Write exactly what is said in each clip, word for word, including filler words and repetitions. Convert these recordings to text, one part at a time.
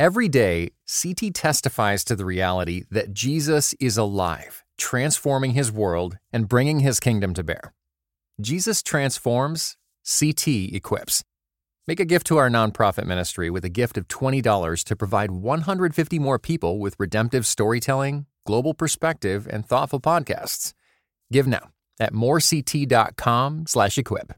Every day, C T testifies to the reality that Jesus is alive, transforming his world and bringing his kingdom to bear. Jesus transforms, C T equips. Make a gift to our nonprofit ministry with a gift of twenty dollars to provide one hundred fifty more people with redemptive storytelling, global perspective, and thoughtful podcasts. Give now at more c t dot com slash equip.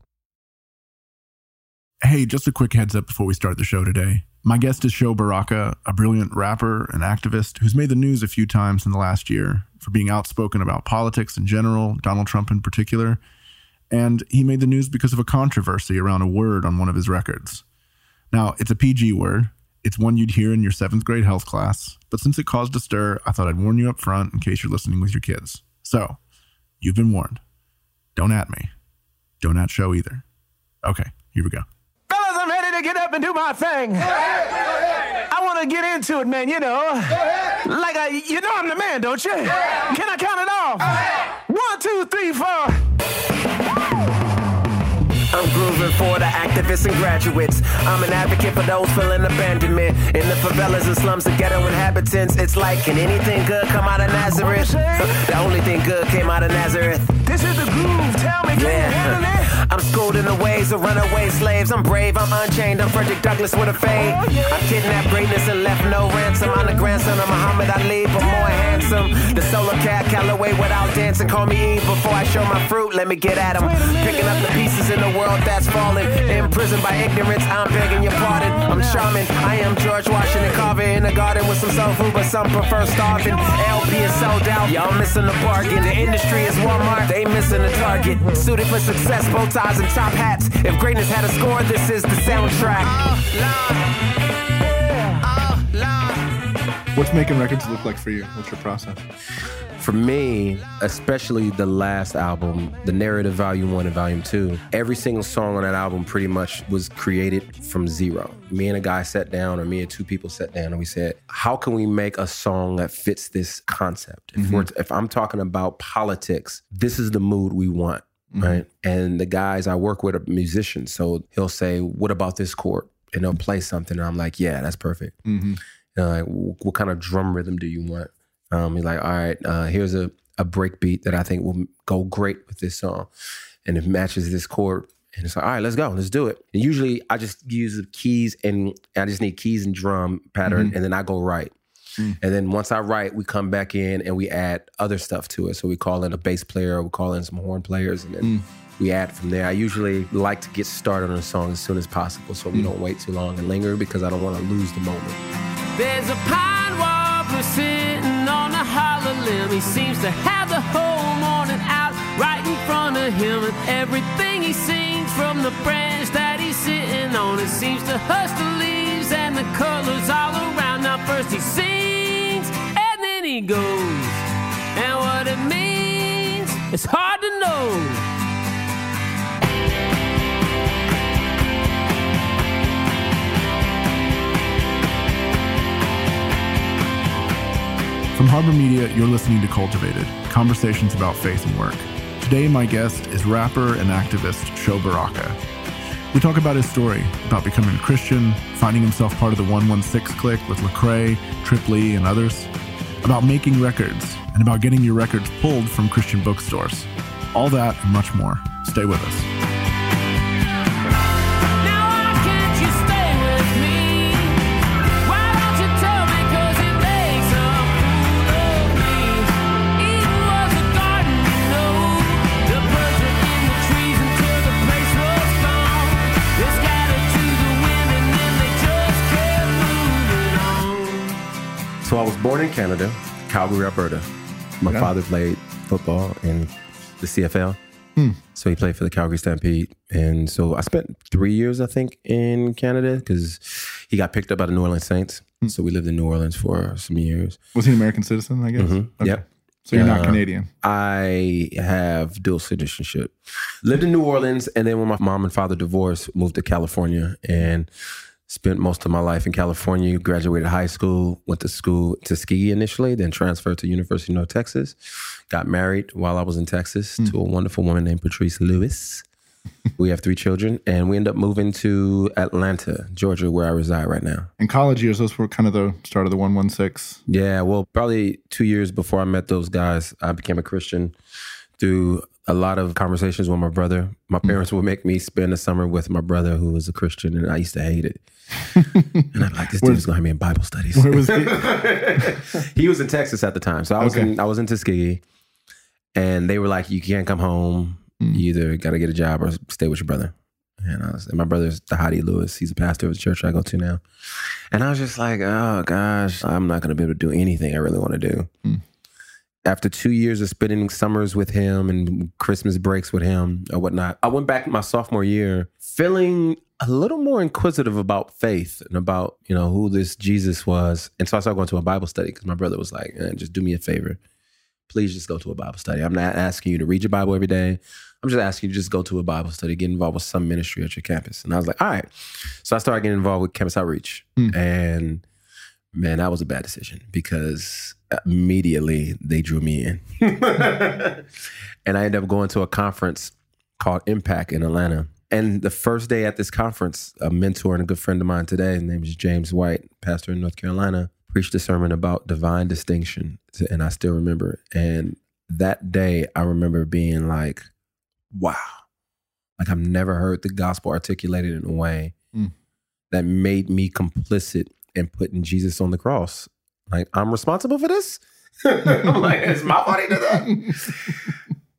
Hey, just a quick heads up before we start the show today. My guest is Sho Baraka, a brilliant rapper and activist who's made the news a few times in the last year for being outspoken about politics in general, Donald Trump in particular. And he made the news because of a controversy around a word on one of his records. Now, it's a P G word. It's one you'd hear in your seventh grade health class. But since it caused a stir, I thought I'd warn you up front in case you're listening with your kids. So, you've been warned. Don't at me. Don't at Sho either. Okay, here we go. Fellas, I'm ready to get up and do my thing. I want to get into it, man, you know. Like, I, you know I'm the man, don't you? Can I count it off? One, two, three, four... I'm grooving for the activists and graduates. I'm an advocate for those feeling abandonment in the favelas and slums of ghetto inhabitants. It's like, can anything good come out of Nazareth? The only thing good came out of Nazareth. This is the groove, tell me, can yeah. you handle it? I'm schooled in the ways of runaway slaves. I'm brave, I'm unchained, I'm Frederick Douglass with a fade. Oh, yeah. I kidnapped greatness and left no ransom. I'm the grandson of Muhammad Ali, but more handsome. The solo cat Calloway without dancing. Call me Eve before I show my fruit, let me get at him. Picking up the pieces in the world that's fallen, imprisoned by ignorance, I'm begging your pardon. I'm charming, I am George Washington, carving in a garden with some soul food, but some prefer starving. L P is sold out, y'all missing the bargain. The industry is Walmart, they missing the target. Suited for success, bow ties and top hats. If greatness had a score, this is the soundtrack. What's making records look like for you? What's your process? For me, especially the last album, The Narrative Volume one and Volume two, every single song on that album pretty much was created from zero. Me and a guy sat down, or me and two people sat down, and we said, how can we make a song that fits this concept? If, mm-hmm. we're, if I'm talking about politics, this is the mood we want, mm-hmm. right? And the guys I work with are musicians, so he'll say, what about this chord? And they'll play something, and I'm like, yeah, that's perfect. Mm-hmm. And I'm like, what kind of drum rhythm do you want? Um, he's like, all right, uh, here's a, a break beat that I think will go great with this song. And it matches this chord. And it's like, all right, let's go. Let's do it. And usually I just use the keys and I just need keys and drum pattern. Mm-hmm. And then I go write. Mm-hmm. And then once I write, we come back in and we add other stuff to it. So we call in a bass player. We call in some horn players. And then mm-hmm. we add from there. I usually like to get started on a song as soon as possible. So mm-hmm. we don't wait too long and linger because I don't want to lose the moment. There's a pine warbler sitting on a hollow limb. He seems to have the whole morning out right in front of him. And everything he sings from the branch that he's sitting on, it seems to hush the leaves and the colors all around. Now first he sings and then he goes. And what it means, it's hard to know. From Harbor Media, you're listening to Cultivated, conversations about faith and work. Today, my guest is rapper and activist Sho Baraka. We talk about his story, about becoming a Christian, finding himself part of the one sixteen clique with Lecrae, Trip Lee, and others, about making records, and about getting your records pulled from Christian bookstores. All that and much more. Stay with us. So I was born in Canada, Calgary, Alberta. My yeah. father played football in the C F L. Mm. So he played for the Calgary Stampede. And so I spent three years, I think, in Canada because he got picked up by the New Orleans Saints. Mm. So we lived in New Orleans for some years. Was he an American citizen, I guess? Mm-hmm. Okay. Yep. So you're not uh, Canadian? I have dual citizenship. Lived in New Orleans. And then when my mom and father divorced, moved to California. And spent most of my life in California, graduated high school, went to school at Tuskegee initially, then transferred to University of North Texas. Got married while I was in Texas mm. to a wonderful woman named Patrice Lewis. We have three children, and we end up moving to Atlanta, Georgia, where I reside right now. In college years, those were kind of the start of the one one six. Yeah, well, probably two years before I met those guys, I became a Christian through a lot of conversations with my brother. My parents mm. would make me spend the summer with my brother, who was a Christian, and I used to hate it. And I'm like, this dude's going to have me in Bible studies. Where was he? He was in Texas at the time, so I was, okay. in, I was in Tuskegee, and they were like, you can't come home. You either got to get a job or stay with your brother. And, I was, and my brother's the Heidi Lewis. He's a pastor of the church I go to now. And I was just like, oh gosh, I'm not going to be able to do anything I really want to do. Mm. After two years of spending summers with him and Christmas breaks with him or whatnot, I went back my sophomore year feeling a little more inquisitive about faith and about, you know, who this Jesus was. And so I started going to a Bible study because my brother was like, eh, just do me a favor. Please just go to a Bible study. I'm not asking you to read your Bible every day. I'm just asking you to just go to a Bible study, get involved with some ministry at your campus. And I was like, all right. So I started getting involved with Campus Outreach. Mm. And man, that was a bad decision because immediately they drew me in. And I ended up going to a conference called Impact in Atlanta. And the first day at this conference, a mentor and a good friend of mine today, his name is James White, pastor in North Carolina, preached a sermon about divine distinction. And I still remember it. And that day I remember being like, wow. Like I've never heard the gospel articulated in a way mm. that made me complicit in putting Jesus on the cross. Like I'm responsible for this? I'm like, it's my body to that?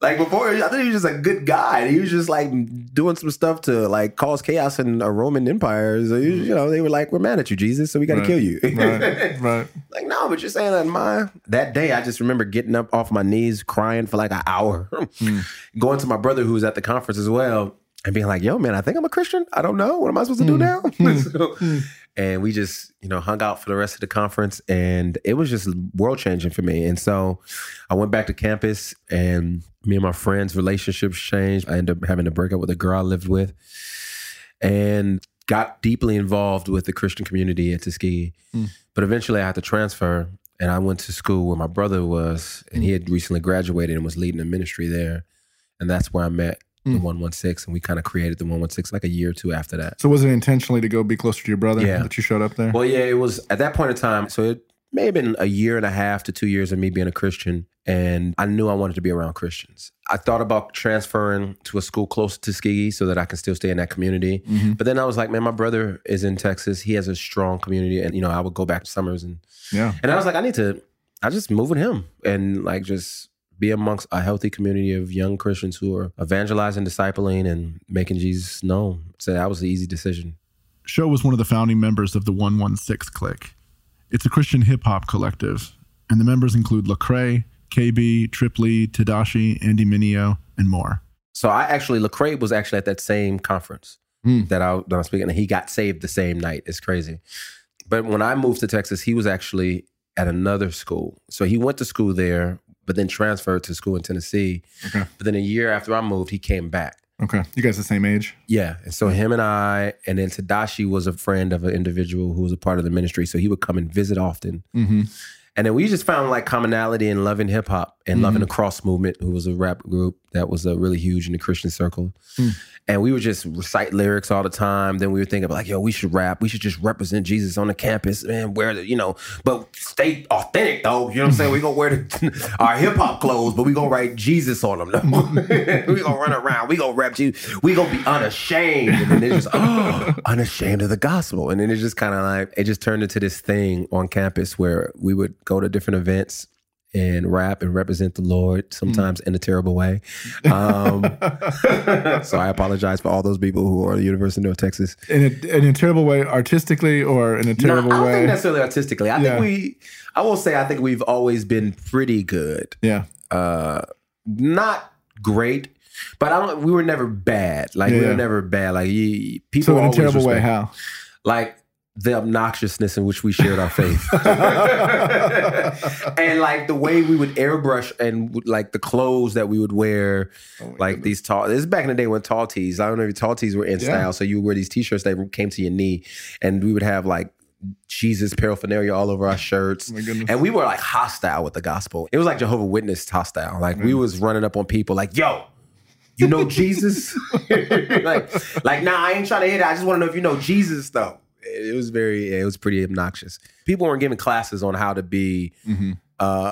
Like before, I thought he was just a good guy. He was just like doing some stuff to like cause chaos in a Roman Empire. So you, you know, they were like, we're mad at you, Jesus, so we got to right. kill you. Right, right. Like, no, but you're saying that in my... That day, I just remember getting up off my knees, crying for like an hour, mm. going to my brother who was at the conference as well and being like, yo, man, I think I'm a Christian. I don't know. What am I supposed to do mm. now? Mm. so, mm. And we just, you know, hung out for the rest of the conference and it was just world changing for me. And so I went back to campus and me and my friends' relationships changed. I ended up having to break up with a girl I lived with and got deeply involved with the Christian community at Tuskegee. Mm. But eventually I had to transfer and I went to school where my brother was and he had recently graduated and was leading a ministry there. And that's where I met the one one six, and we kind of created the one one six like a year or two after that. So was it intentionally to go be closer to your brother yeah. that you showed up there? Well, yeah, it was at that point in time. So it may have been a year and a half to two years of me being a Christian, and I knew I wanted to be around Christians. I thought about transferring to a school close to Tuskegee so that I can still stay in that community. Mm-hmm. But then I was like, man, my brother is in Texas. He has a strong community, and you know, I would go back summers and yeah. And I was like, I need to, I just move with him and like just be amongst a healthy community of young Christians who are evangelizing, discipling, and making Jesus known. So that was the easy decision. Sho was one of the founding members of the one one six Clique. It's a Christian hip-hop collective, and the members include Lecrae, K B, Trip Lee, Tadashi, Andy Mineo, and more. So I actually, Lecrae was actually at that same conference mm. that I was speaking, and he got saved the same night. It's crazy. But when I moved to Texas, he was actually at another school. So he went to school there, but then transferred to school in Tennessee. Okay. But then a year after I moved, he came back. Okay. You guys the same age? Yeah. And so him and I, and then Tadashi was a friend of an individual who was a part of the ministry. So he would come and visit often. Mm-hmm. And then we just found like commonality in loving hip hop and mm-hmm. loving the Cross Movement, who was a rap group that was uh, really huge in the Christian circle. Mm. And we would just recite lyrics all the time. Then we would think about like, yo, we should rap. We should just represent Jesus on the campus, man, wear the, you know, but stay authentic though. You know what I'm saying? We're going to wear the, our hip hop clothes, but we're going to write Jesus on them. We're going to run around. We're going to rap Jesus. We're going to be unashamed. And then it's just, oh, unashamed of the gospel. And then it's just kind of like, it just turned into this thing on campus where we would go to different events and rap and represent the Lord, sometimes mm. in a terrible way. Um, so I apologize for all those people who are at the University of North Texas. In a, in a terrible way, artistically, or in a terrible no, I don't way? I think necessarily artistically. I yeah. think we, I will say, I think we've always been pretty good. Yeah. Uh, not great, but I don't. We were never bad. Like yeah. we were never bad. Like you, people. So in a terrible respect. Way, how? Like. The obnoxiousness in which we shared our faith. And like the way we would airbrush and like the clothes that we would wear, oh like goodness. These tall, this is back in the day when tall tees, I don't know if tall tees were in yeah. style. So you would wear these t-shirts that came to your knee and we would have like Jesus paraphernalia all over our shirts. Oh and we were like hostile with the gospel. It was like Jehovah's Witness hostile. Like mm-hmm. we was running up on people like, yo, You know Jesus? like, like, nah, I ain't trying to hear that. I just want to know if you know Jesus, though. It was very, it was pretty obnoxious. People weren't giving classes on how to be mm-hmm. uh,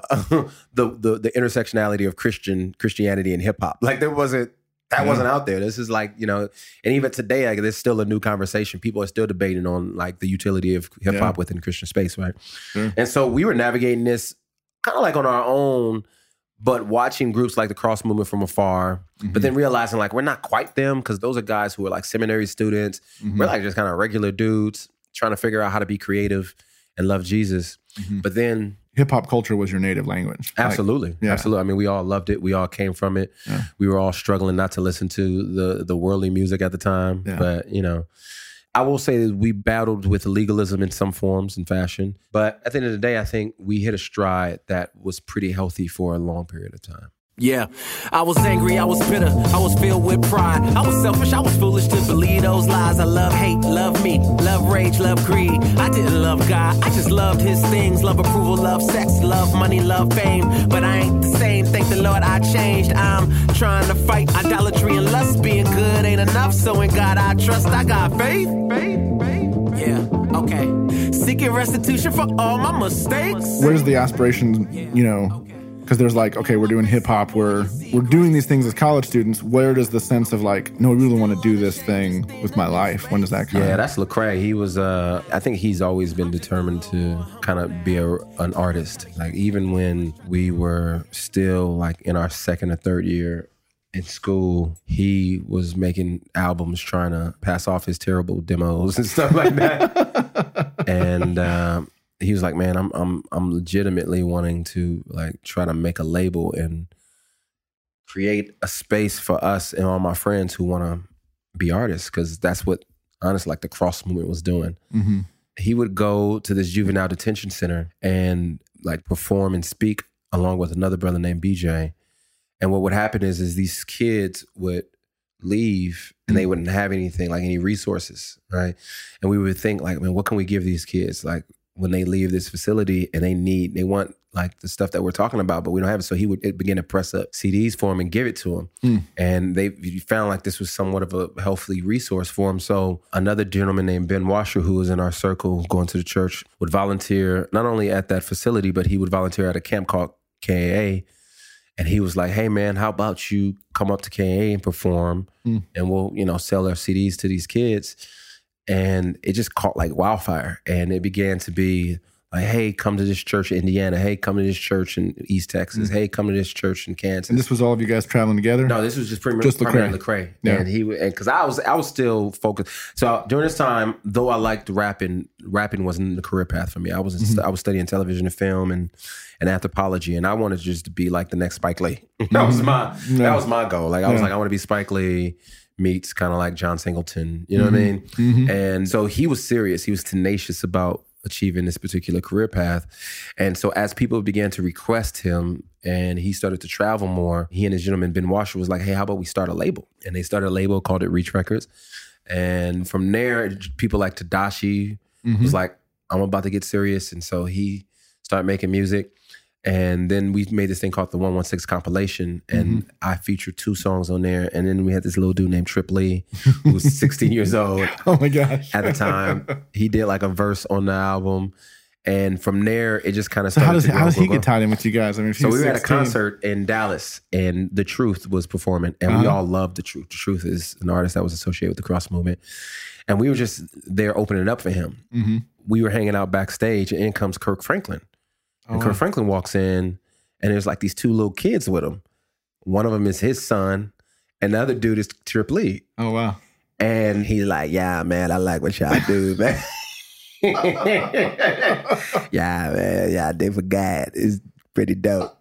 the, the the intersectionality of Christian Christianity and hip hop. Like there wasn't, that yeah. wasn't out there. This is like, you know, and even today, like there's still a new conversation. People are still debating on like the utility of hip hop yeah. within the Christian space, right? Sure. And so we were navigating this kind of like on our own, but watching groups like the Cross Movement from afar, mm-hmm. but then realizing like we're not quite them because those are guys who are like seminary students. Mm-hmm. We're like just kind of regular dudes trying to figure out how to be creative and love Jesus. Mm-hmm. But then hip hop culture was your native language. Absolutely. Like, yeah. Absolutely. I mean, we all loved it. We all came from it. Yeah. We were all struggling not to listen to the the worldly music at the time. Yeah. But, you know, I will say that we battled with legalism in some forms and fashion. But at the end of the day, I think we hit a stride that was pretty healthy for a long period of time. Yeah, I was angry, I was bitter, I was filled with pride. I was selfish, I was foolish to believe those lies. I love hate, love me, love rage, love greed. I didn't love God, I just loved his things. Love approval, love sex, love money, love fame. But I ain't the same, thank the Lord I changed. I'm trying to fight idolatry and lust. Being good ain't enough, so in God I trust. I got faith, faith, faith, faith. Yeah, okay. Seeking restitution for all my mistakes. Where's the aspiration, you know? Okay. Because there's like, okay, we're doing hip hop, we're we're doing these things as college students. Where does the sense of like, no, I really want to do this thing with my life? When does that come? Yeah, that's Lecrae. He was, uh, I think he's always been determined to kind of be a, an artist. Like even when we were still like in our second or third year in school, he was making albums trying to pass off his terrible demos and stuff like that. and, um, He was like, man, I'm I'm I'm legitimately wanting to like try to make a label and create a space for us and all my friends who want to be artists, because that's what honestly like the Cross Movement was doing. Mm-hmm. He would go to this juvenile detention center and like perform and speak along with another brother named B J. And what would happen is is these kids would leave and they wouldn't have anything, like any resources, right? And we would think like, man, what can we give these kids? Like when they leave this facility and they need, they want like the stuff that we're talking about, but we don't have it. So he would begin to press up C Ds for him and give it to him. Mm. And they found like this was somewhat of a healthy resource for him. So another gentleman named Ben Washer, who was in our circle going to the church, would volunteer not only at that facility, but he would volunteer at a camp called K A A. And he was like, hey man, how about you come up to K A A and perform mm. and we'll, you know, sell our C Ds to these kids. And it just caught like wildfire. And it began to be like, hey, come to this church in Indiana. Hey, come to this church in East Texas. Mm-hmm. Hey, come to this church in Kansas. And this was all of you guys traveling together? No, this was just pretty much just Lecrae. Lecrae. Yeah. And he, because I was I was still focused. So during this time, though I liked rapping, rapping wasn't the career path for me. I was mm-hmm. I was studying television and film and, and anthropology. And I wanted just to be like the next Spike Lee. that was my no. that was my goal. Like I yeah. was like, I want to be Spike Lee meets kind of like John Singleton, you know mm-hmm. what I mean? Mm-hmm. And so he was serious. He was tenacious about achieving this particular career path. And so as people began to request him and he started to travel more, he and his gentleman, Ben Washer, was like, hey, how about we start a label? And they started a label, called it Reach Records. And from there, people like Tadashi mm-hmm. was like, I'm about to get serious. And so he started making music. And then we made this thing called the one sixteen compilation, and mm-hmm. I featured two songs on there. And then we had this little dude named Trip Lee, who was sixteen years old. Oh my gosh! At the time, he did like a verse on the album, and from there it just kind of started. So how does to go, how does go, he go, get tied in with you guys? I mean, if so we were sixteen. At a concert in Dallas, and The Truth was performing, and uh-huh. we all loved The Truth. The Truth is an artist that was associated with the Cross Movement, and we were just there opening up for him. Mm-hmm. We were hanging out backstage, and in comes Kirk Franklin. And Kirk Franklin walks in, and there's like these two little kids with him. One of them is his son, and the other dude is Trip Lee. Oh, wow. And he's like, yeah, man, I like what y'all do, man. yeah, man, yeah, they forgot. It's pretty dope.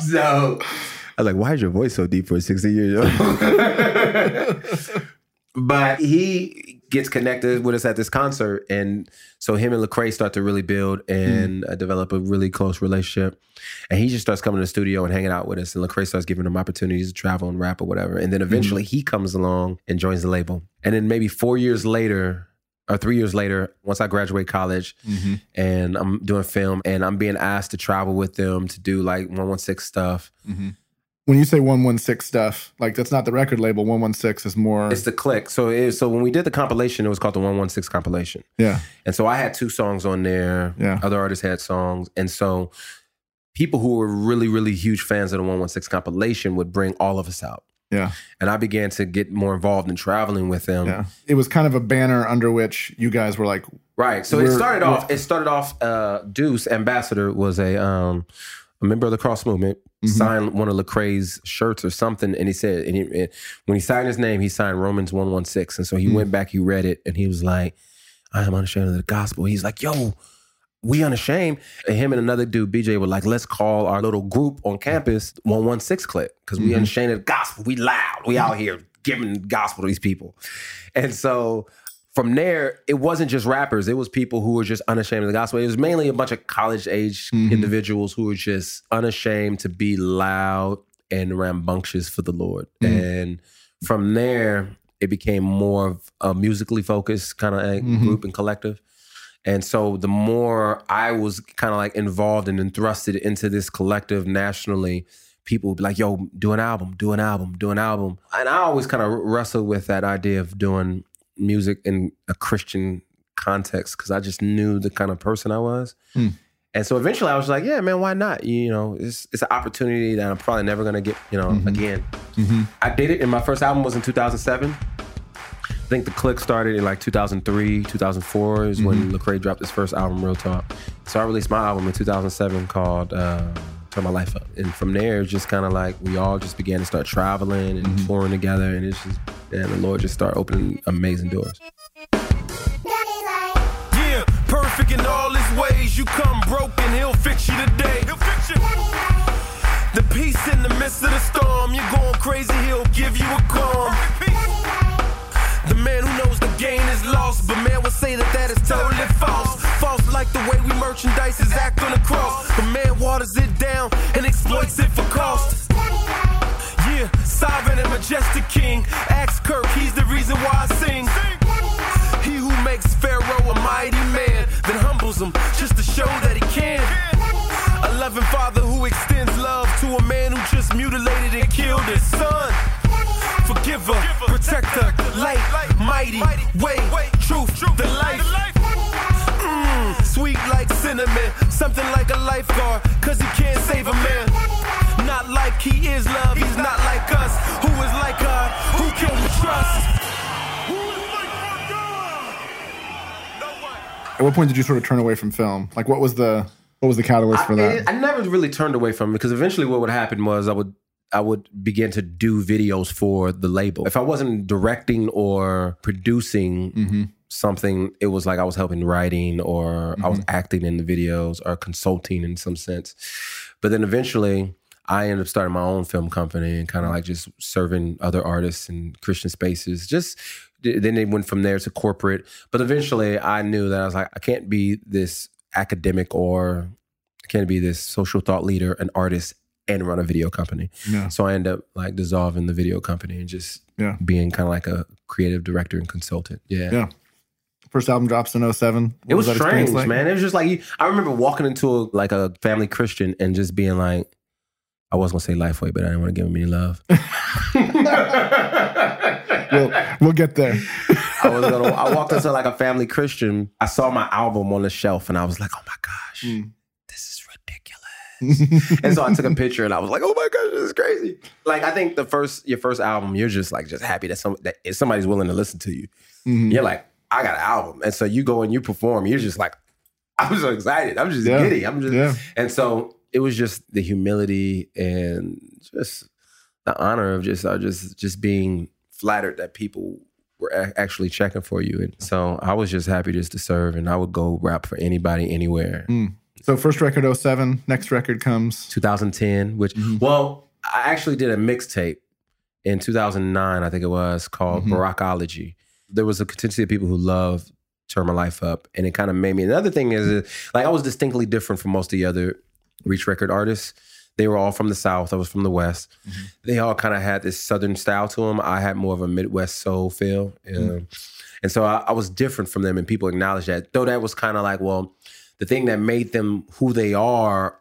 So I was like, why is your voice so deep for sixteen years old? But he gets connected with us at this concert. And so him and Lecrae start to really build and mm. develop a really close relationship. And he just starts coming to the studio and hanging out with us. And Lecrae starts giving him opportunities to travel and rap or whatever. And then eventually mm. he comes along and joins the label. And then maybe four years later or three years later, once I graduate college mm-hmm. and I'm doing film and I'm being asked to travel with them to do like one sixteen stuff. Mm-hmm. When you say one sixteen stuff, like that's not the record label. one sixteen is more... It's the click. So it is, so when we did the compilation, it was called the one sixteen compilation. Yeah. And so I had two songs on there. Yeah. Other artists had songs. And so people who were really, really huge fans of the one sixteen compilation would bring all of us out. Yeah. And I began to get more involved in traveling with them. Yeah. It was kind of a banner under which you guys were like... Right. So it started off... It started off... Uh, Deuce Ambassador was a... Um, a member of the Cross Movement, mm-hmm. signed one of Lecrae's shirts or something, and he said, and, he, and when he signed his name, he signed Romans one sixteen, and so he mm-hmm. went back, he read it, and he was like, I am unashamed of the gospel. He's like, yo, we unashamed. And him and another dude, B J, were like, let's call our little group on campus one sixteen Click, because we mm-hmm. unashamed of the gospel. We loud. We out here giving the gospel to these people. And so... From there, it wasn't just rappers. It was people who were just unashamed of the gospel. It was mainly a bunch of college-age mm-hmm. individuals who were just unashamed to be loud and rambunctious for the Lord. Mm-hmm. And from there, it became more of a musically focused kind of mm-hmm. group and collective. And so the more I was kind of like involved and thrusted into this collective nationally, people would be like, yo, do an album, do an album, do an album. And I always kind of wrestled with that idea of doing... music in a Christian context, because I just knew the kind of person I was. Mm. And so eventually I was like, yeah, man, why not? You know, it's it's an opportunity that I'm probably never going to get, you know, mm-hmm. again. Mm-hmm. I did it, and my first album was in two thousand seven. I think the Click started in like two thousand three, two thousand four is mm-hmm. when Lecrae dropped his first album, Real Talk. So I released my album in two thousand seven called uh, Turn My Life Up. And from there, it's just kind of like we all just began to start traveling and mm-hmm. touring together, and it's just... And the Lord just started opening amazing doors. Yeah, perfect in all his ways. You come broken, he'll fix you today. He'll fix you. The peace in the midst of the storm. You're going crazy, he'll give you a calm. The man who knows the gain is lost, but man will say that that is totally false. False like the way we merchandise is act on the cross. But man waters it down and exploits it for cost. Yeah, sovereign and majestic king. Ask Kirk, he's the reason why I sing. sing. He who makes Pharaoh a mighty man, then humbles him just to show that he can. A loving father who extends love to a man who just mutilated and killed his son. Forgiver, protector, light, mighty, way, truth, the life. Mm, sweet like cinnamon, something like a lifeguard, cause he can't save a man. Not like he is love, he's not like us. Who is like God? Who can we trust? Who is like our God? No one. At what point did you sort of turn away from film? Like, what was the what was the catalyst for I, that? It, I never really turned away from it, because eventually what would happen was I would I would begin to do videos for the label. If I wasn't directing or producing mm-hmm. something, it was like I was helping writing, or mm-hmm. I was acting in the videos, or consulting in some sense. But then eventually... I ended up starting my own film company and kind of like just serving other artists in Christian spaces. Just then they went from there to corporate. But eventually I knew that I was like, I can't be this academic, or I can't be this social thought leader, an artist, and run a video company. Yeah. So I ended up like dissolving the video company and just yeah. being kind of like a creative director and consultant. Yeah. Yeah. First album drops in oh seven. It was, was strange, like? man. It was just like, I remember walking into a, like a Family Christian and just being like, I was going to say Lifeway, but I didn't want to give him any love. we'll, we'll get there. I was gonna, I walked into like a Family Christian. I saw my album on the shelf, and I was like, oh, my gosh, mm. this is ridiculous. And so I took a picture, and I was like, oh, my gosh, this is crazy. Like, I think the first your first album, you're just like just happy that, some, that somebody's willing to listen to you. Mm-hmm. You're like, I got an album. And so you go and you perform. You're just like, I'm so excited. I'm just yeah. giddy. I'm just, yeah. And so... It was just the humility and just the honor of just uh, just just being flattered that people were a- actually checking for you. And so I was just happy just to serve, and I would go rap for anybody, anywhere. Mm. So first record, oh seven. Next record comes? two thousand ten, which, mm-hmm. well, I actually did a mixtape in two thousand nine, I think it was, called mm-hmm. Barackology. There was a contingency of people who loved Turn My Life Up, and it kind of made me. Another thing is, like, I was distinctly different from most of the other Reach record artists. They were all from the South. I was from the West. Mm-hmm. They all kind of had this Southern style to them. I had more of a Midwest soul feel. Yeah. Mm-hmm. And so I, I was different from them, and people acknowledged that. Though that was kind of like, well, the thing that made them who they are,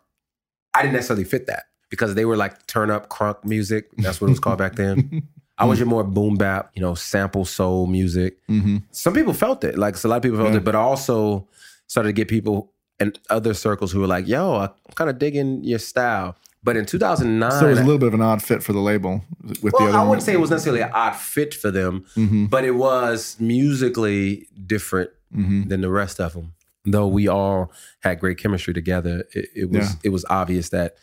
I didn't necessarily fit that. because they were like turn up crunk music. That's what it was called back then. I was your more boom bap, you know, sample soul music. Mm-hmm. Some people felt it. Like, so a lot of people felt yeah. it, but I also started to get people in other circles who were like, yo, I'm kind of digging your style. But in two thousand nine... So it was a little bit of an odd fit for the label. With well, the other I wouldn't one. say it was necessarily an odd fit for them, mm-hmm. but it was musically different mm-hmm. than the rest of them. Though we all had great chemistry together, it, it was yeah. it was obvious that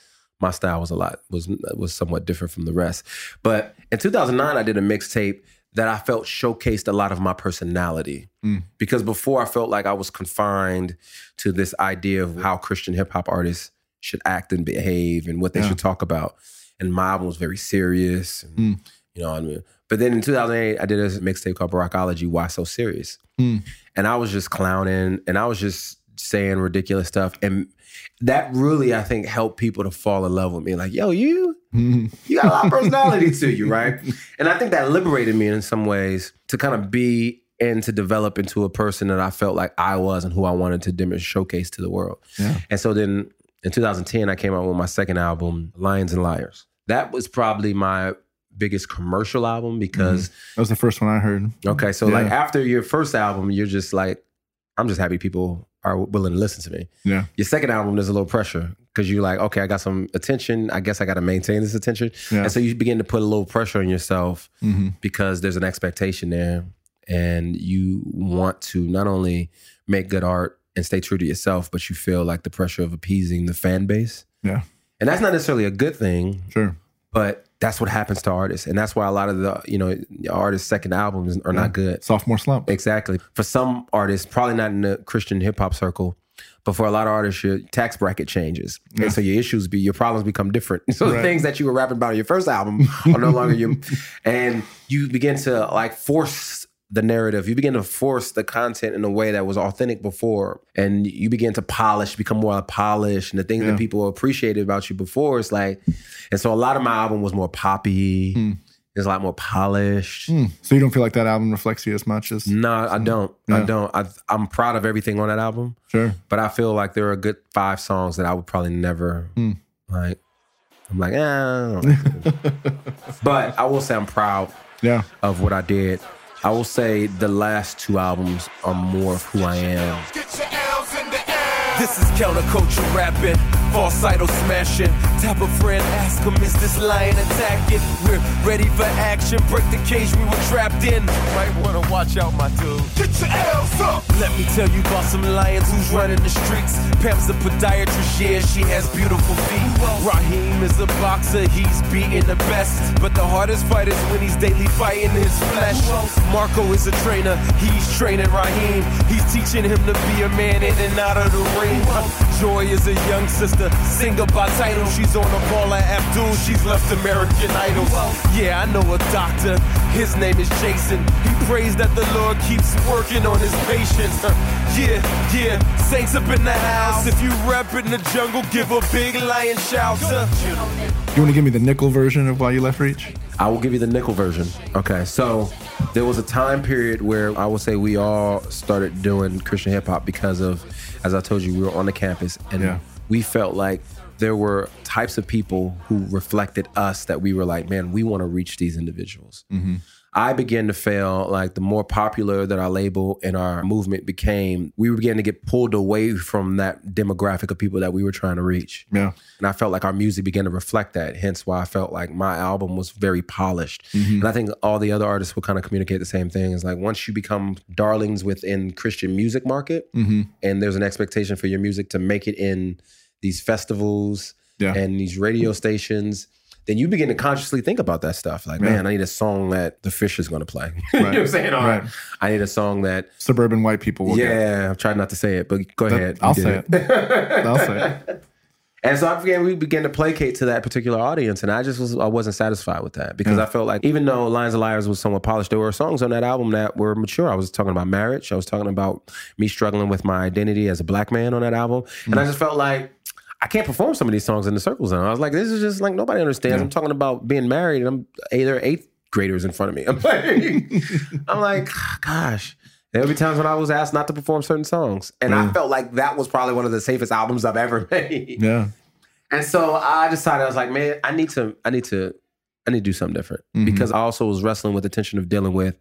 my style was a lot was was somewhat different from the rest. But in two thousand nine, I did a mixtape that I felt showcased a lot of my personality. Mm. Because before I felt like I was confined to this idea of how Christian hip hop artists should act and behave and what they yeah. should talk about. And my album was very serious, and, mm. you know what I mean? But then in two thousand eight, I did a mixtape called Barackology, Why So Serious? Mm. And I was just clowning and I was just saying ridiculous stuff. And that really, I think, helped people to fall in love with me. Like, yo, you, mm. you got a lot of personality to you, right? And I think that liberated me in some ways to kind of be and to develop into a person that I felt like I was and who I wanted to dim- showcase to the world. Yeah. And so then in two thousand ten, I came out with my second album, Lions and Liars. That was probably my biggest commercial album because... Mm-hmm. That was the first one I heard. Okay, so yeah. like after your first album, you're just like, I'm just happy people are willing to listen to me. Yeah. Your second album, there's a little pressure because you're like, okay, I got some attention. I guess I got to maintain this attention. Yeah. And so you begin to put a little pressure on yourself mm-hmm. because there's an expectation there and you want to not only make good art and stay true to yourself, but you feel like the pressure of appeasing the fan base. Yeah. And that's not necessarily a good thing. Sure. But that's what happens to artists. And that's why a lot of the, you know, artists' second albums are yeah. not good. Sophomore slump. Exactly. For some artists, probably not in the Christian hip hop circle, but for a lot of artists, your tax bracket changes. Yeah. And so your issues be, your problems become different. So right. the things that you were rapping about on your first album are no longer your, and you begin to like force the narrative. You begin to force the content in a way that was authentic before. And you begin to polish, become more polished. And the things yeah. that people appreciated about you before, it's like, and so a lot of my album was more poppy. Mm. It's a lot more polished. Mm. So you don't feel like that album reflects you as much as? No, some, I don't. Yeah. I don't. I, I'm proud of everything on that album. Sure. But I feel like there are a good five songs that I would probably never, mm. like, I'm like, eh. I don't know. But I will say I'm proud yeah. of what I did. I will say the last two albums are more of who I am. This is counterculture rapping, false idol smashing. Tap a friend, ask him, is this lion attacking? We're ready for action, break the cage we were trapped in. Might wanna watch out, my dude. Get your L's up! Let me tell you about some lions who's running the streets. Pam's a podiatrist, yeah, she has beautiful feet. Raheem is a boxer, he's beating the best. But the hardest fight is when he's daily fighting his flesh. Marco is a trainer, he's training Raheem. He's teaching him to be a man in and out of the ring. Joy is a young sister, singer by title. She's on the ball at Abdul, she's left American Idol. Yeah, I know a doctor, his name is Jason. He prays that the Lord keeps working on his patients. Yeah, yeah, saints up in the house. If you rap in the jungle, give a big lion shout. You want to give me the nickel version of Why You Left Reach? I will give you the nickel version. Okay, so there was a time period where I would say we all started doing Christian hip hop because of, as I told you, we were on the campus and yeah. we felt like there were types of people who reflected us that we were like, man, we want to reach these individuals. Mm-hmm. I began to feel like the more popular that our label and our movement became, we began to get pulled away from that demographic of people that we were trying to reach. Yeah. And I felt like our music began to reflect that, hence why I felt like my album was very polished. Mm-hmm. And I think all the other artists will kind of communicate the same thing. It's like once you become darlings within Christian music market, mm-hmm. and there's an expectation for your music to make it in these festivals yeah. and these radio stations, then you begin to consciously think about that stuff. Like, man, yeah. I need a song that the fish is going to play. You know what I'm saying? Right. Right. I need a song that... Suburban white people will yeah, get. Yeah, I've tried not to say it, but go that, ahead. I'll say it. it. I'll say it. And so I began, we began to placate to that particular audience, and I just was, I wasn't satisfied with that because yeah. I felt like even though Lions and Liars was somewhat polished, there were songs on that album that were mature. I was talking about marriage. I was talking about me struggling with my identity as a black man on that album. And mm. I just felt like... I can't perform some of these songs in the circles. And I was like, this is just like, nobody understands. Yeah. I'm talking about being married and I'm either eighth graders in front of me. I'm like, I'm like, gosh, there'll be times when I was asked not to perform certain songs. And yeah. I felt like that was probably one of the safest albums I've ever made. Yeah. And so I decided, I was like, man, I need to, I need to, I need to do something different. Mm-hmm. Because I also was wrestling with the tension of dealing with,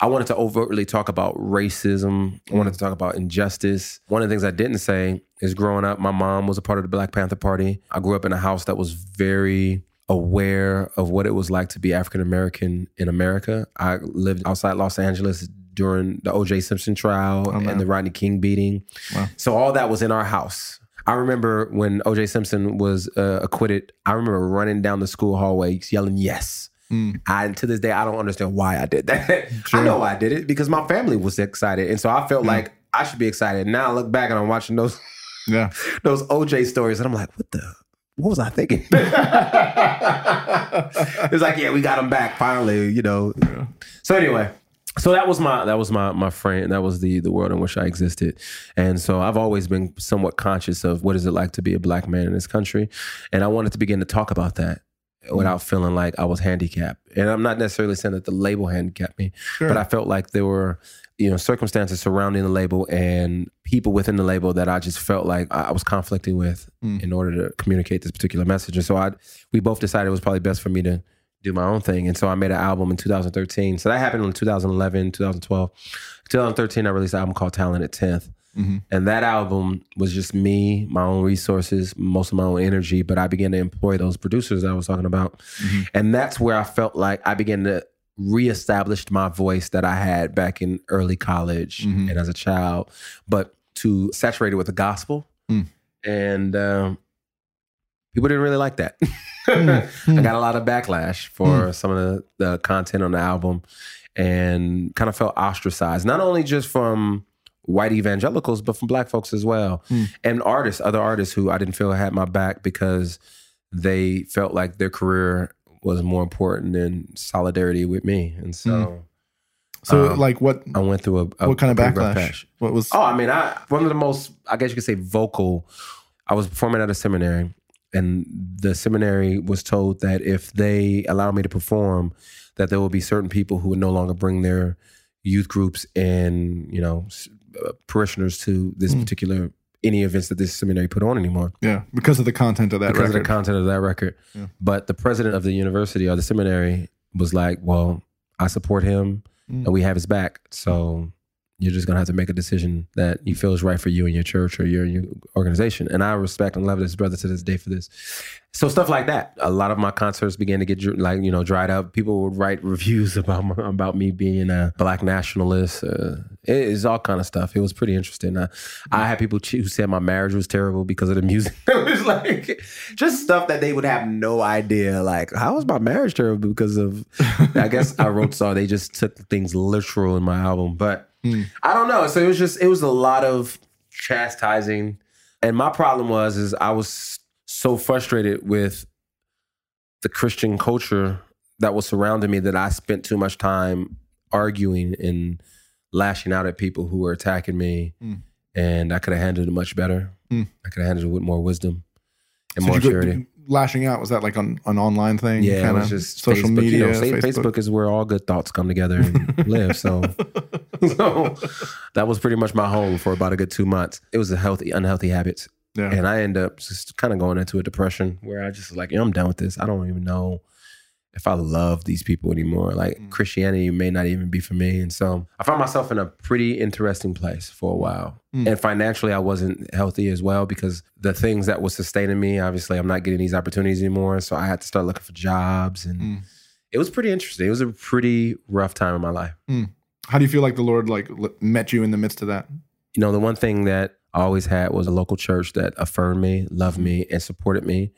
I wanted to overtly talk about racism. I wanted to talk about injustice. One of the things I didn't say is growing up, my mom was a part of the Black Panther Party. I grew up in a house that was very aware of what it was like to be African-American in America. I lived outside Los Angeles during the O J Simpson trial oh, and the Rodney King beating. Wow. So all that was in our house. I remember when O J Simpson was uh, acquitted, I remember running down the school hallway yelling, yes. Mm. I, to this day, I don't understand why I did that. True. I know why I did it, because my family was excited. And so I felt mm. like I should be excited. Now I look back and I'm watching those, yeah. those O J stories and I'm like, what the, what was I thinking? It's like, yeah, we got him back finally, you know. Yeah. So anyway. So that was my that was my my friend. That was the the world in which I existed. And so I've always been somewhat conscious of what is it like to be a Black man in this country. And I wanted to begin to talk about that mm. without feeling like I was handicapped. And I'm not necessarily saying that the label handicapped me, sure. but I felt like there were, you know, circumstances surrounding the label and people within the label that I just felt like I was conflicting with mm. in order to communicate this particular message. And so I we both decided it was probably best for me to do my own thing. And so I made an album in two thousand thirteen. So that happened in two thousand eleven, two thousand twelve. two thousand thirteen, I released an album called Talented Tenth. Mm-hmm. And that album was just me, my own resources, most of my own energy, but I began to employ those producers that I was talking about. Mm-hmm. And that's where I felt like I began to reestablish my voice that I had back in early college mm-hmm. and as a child, but to saturate it with the gospel. Mm. And um, people didn't really like that. Mm-hmm. I got a lot of backlash for mm-hmm. some of the, the content on the album and kind of felt ostracized, not only just from white evangelicals, but from Black folks as well. Mm-hmm. And artists, other artists who I didn't feel had my back because they felt like their career was more important than solidarity with me. And so... Mm-hmm. So um, like what... I went through a... a what kind of backlash? What was... Oh, I mean, I one of the most, I guess you could say vocal, I was performing at a seminary. And the seminary was told that if they allowed me to perform, that there will be certain people who would no longer bring their youth groups and, you know, parishioners to this mm. particular, any events that this seminary put on anymore. Yeah, because of the content of that because record. Because of the content of that record. Yeah. But the president of the university or the seminary was like, well, I support him mm. and we have his back. So you're just going to have to make a decision that you feel is right for you and your church or your, your organization. And I respect and love this brother to this day for this. So stuff like that. A lot of my concerts began to get like, you know, dried up. People would write reviews about my, about me being a Black nationalist. Uh, it is all kind of stuff. It was pretty interesting. I, I had people who said my marriage was terrible because of the music. It was like just stuff that they would have no idea. Like, how was my marriage terrible because of, I guess I wrote song. They just took things literal in my album, but Mm. I don't know. So it was just, it was a lot of chastising. And my problem was, is I was so frustrated with the Christian culture that was surrounding me that I spent too much time arguing and lashing out at people who were attacking me. Mm. And I could have handled it much better. Mm. I could have handled it with more wisdom and so more charity. Go, lashing out, was that like an, an online thing? Yeah, kinda? It was just social Facebook, media. You know, Facebook. Facebook is where all good thoughts come together and live. So... So that was pretty much my home for about a good two months. It was a healthy, unhealthy habit. Yeah. And I ended up just kind of going into a depression where I just was like, yeah, I'm done with this. I don't even know if I love these people anymore. Like mm. Christianity may not even be for me. And so I found myself in a pretty interesting place for a while. Mm. And financially, I wasn't healthy as well because the things that was sustaining me, obviously I'm not getting these opportunities anymore. So I had to start looking for jobs and mm. it was pretty interesting. It was a pretty rough time in my life. Mm. How do you feel like the Lord like met you in the midst of that? You know, the one thing that I always had was a local church that affirmed me, loved me, and supported me,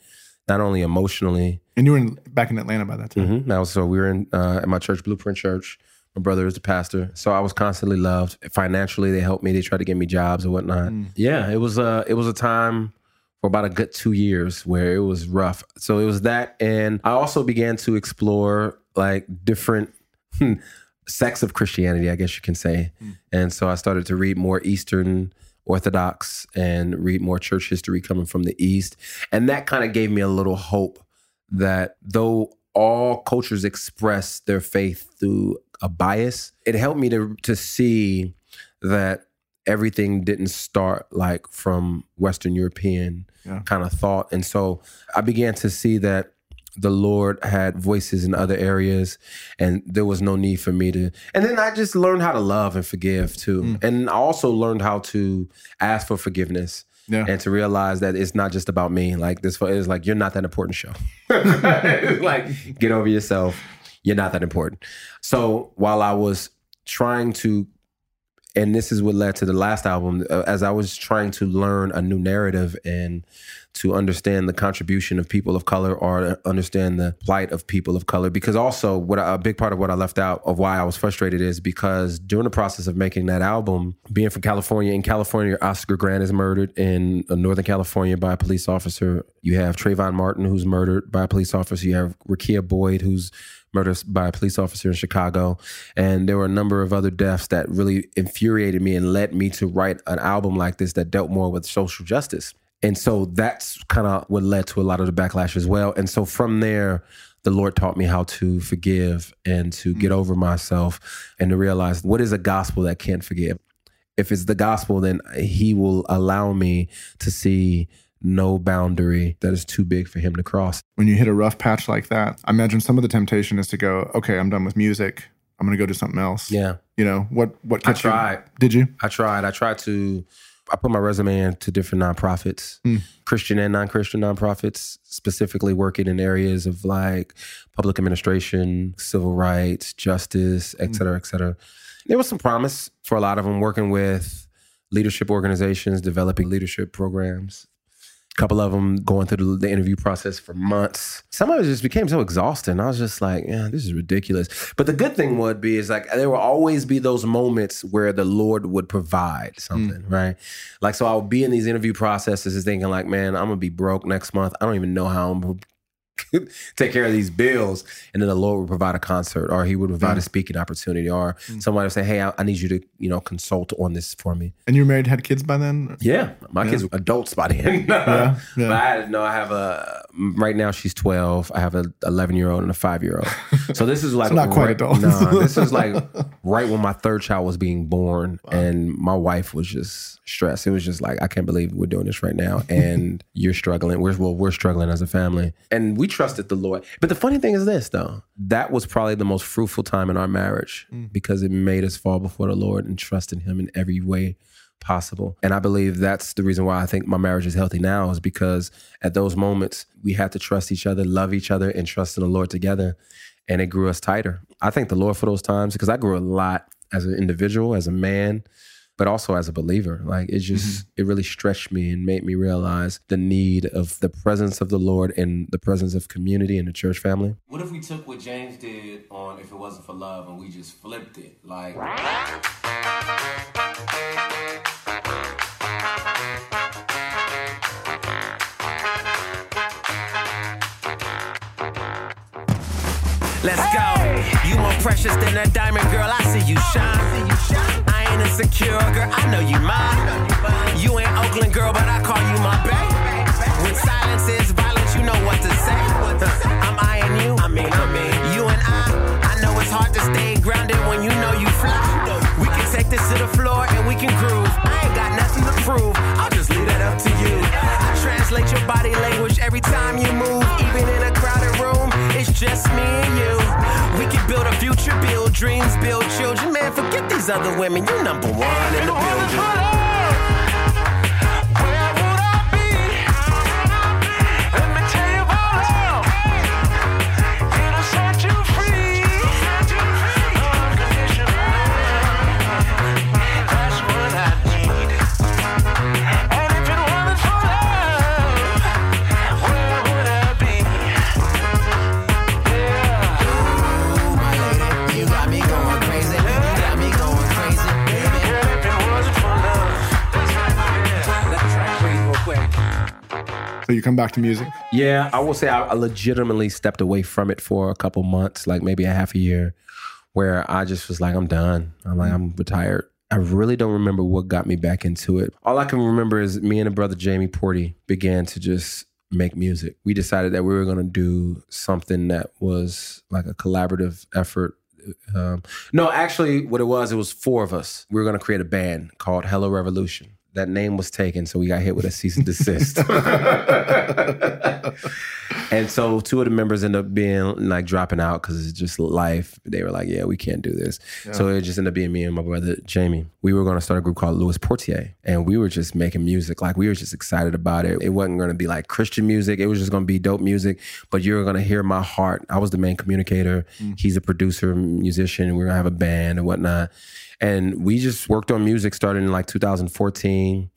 not only emotionally. And you were in, back in Atlanta by that time. Mm-hmm. Now, so we were in uh, at my church, Blueprint Church. My brother is the pastor. So I was constantly loved. Financially, they helped me. They tried to get me jobs and whatnot. Mm. Yeah, it was, a, it was a time for about a good two years where it was rough. So it was that. And I also began to explore like different... sects of Christianity, I guess you can say. Mm. And so I started to read more Eastern Orthodox and read more church history coming from the East. And that kind of gave me a little hope that though all cultures express their faith through a bias, it helped me to, to see that everything didn't start like from Western European yeah. kind of thought. And so I began to see that the Lord had voices in other areas and there was no need for me to. And then I just learned how to love and forgive too. Mm. And I also learned how to ask for forgiveness. Yeah. And to realize that it's not just about me. Like this, it's like, you're not that important, Sho. Like, get over yourself. You're not that important. So while I was trying to, and this is what led to the last album, uh, as I was trying to learn a new narrative and to understand the contribution of people of color or understand the plight of people of color, because also what I, a big part of what I left out of why I was frustrated is because during the process of making that album, being from California, in California, Oscar Grant is murdered in Northern California by a police officer. You have Trayvon Martin, who's murdered by a police officer. You have Rekia Boyd, who's murdered by a police officer in Chicago. And there were a number of other deaths that really infuriated me and led me to write an album like this that dealt more with social justice. And so that's kind of what led to a lot of the backlash as well. And so from there, the Lord taught me how to forgive and to get over myself and to realize what is a gospel that can't forgive. If it's the gospel, then he will allow me to see no boundary that is too big for him to cross. When you hit a rough patch like that, I imagine some of the temptation is to go, okay, I'm done with music. I'm going to go do something else. Yeah. You know, what, what catch you? I tried. You? Did you? I tried. I tried to, I put my resume into different nonprofits, mm. Christian and non-Christian nonprofits, specifically working in areas of like public administration, civil rights, justice, et cetera, mm. et cetera. There was some promise for a lot of them, working with leadership organizations, developing leadership programs. Couple of them going through the interview process for months. Some of it just became so exhausting. I was just like, yeah, this is ridiculous. But the good thing would be is like, there will always be those moments where the Lord would provide something, mm. right? Like, so I'll be in these interview processes thinking like, man, I'm going to be broke next month. I don't even know how I'm going to take care of these bills. And then the Lord would provide a concert, or he would provide mm. a speaking opportunity, or mm. somebody would say, hey, I, I need you to, you know, consult on this for me. And you were married, had kids by then? Yeah. My yeah. kids were adults by then. yeah, yeah. But I know I have a, right now she's twelve. I have an eleven year old and a five year old. So this is like, not right, quite adults. Nah, this is like right when my third child was being born. Wow. And my wife was just stressed. It was just like, I can't believe we're doing this right now. And you're struggling. We're, well, we're struggling as a family. And we trusted the Lord. But the funny thing is this, though. That was probably the most fruitful time in our marriage mm. because it made us fall before the Lord and trust in him in every way possible. And I believe that's the reason why I think my marriage is healthy now, is because at those moments, we had to trust each other, love each other, and trust in the Lord together. And it grew us tighter. I thank the Lord for those times, because I grew a lot as an individual, as a man, but also as a believer. Like, it just, mm-hmm. it really stretched me and made me realize the need of the presence of the Lord and the presence of community and the church family. What if we took what James did on If It Wasn't For Love and we just flipped it? Like, let's go. You more precious than a diamond, girl. I see you shine. I ain't insecure, girl. I know you mine. You ain't Oakland, girl, but I call you my babe. When silence is violence, you know what to say. I'm eyeing you. I mean, I mean, you and I. I know it's hard to stay grounded when you know you fly. We can take this to the floor and we can groove. I ain't got nothing to prove. I'll just leave that up to you. I translate your body language every time you move, even in a crowded room. It's just me and you. We can build a future, build dreams, build children. Man, forget these other women. You're number one in the building. So you come back to music? Yeah, I will say I legitimately stepped away from it for a couple months, like maybe a half a year, where I just was like, I'm done. I'm like, I'm retired. I really don't remember what got me back into it. All I can remember is me and a brother, Jamie Porty, began to just make music. We decided that we were going to do something that was like a collaborative effort Um, no, actually, what it was, it was four of us. We were going to create a band called Hello Revolution. That name was taken, so we got hit with a cease and desist. And so two of the members ended up being like dropping out because it's just life. They were like, yeah, we can't do this. Yeah. So it just ended up being me and my brother, Jamie. We were going to start a group called Louis Portier, and we were just making music. Like, we were just excited about it. It wasn't going to be like Christian music. It was just going to be dope music, but you were going to hear my heart. I was the main communicator. Mm. He's a producer, musician, and we were going to have a band and whatnot. And we just worked on music starting in like two thousand fourteen.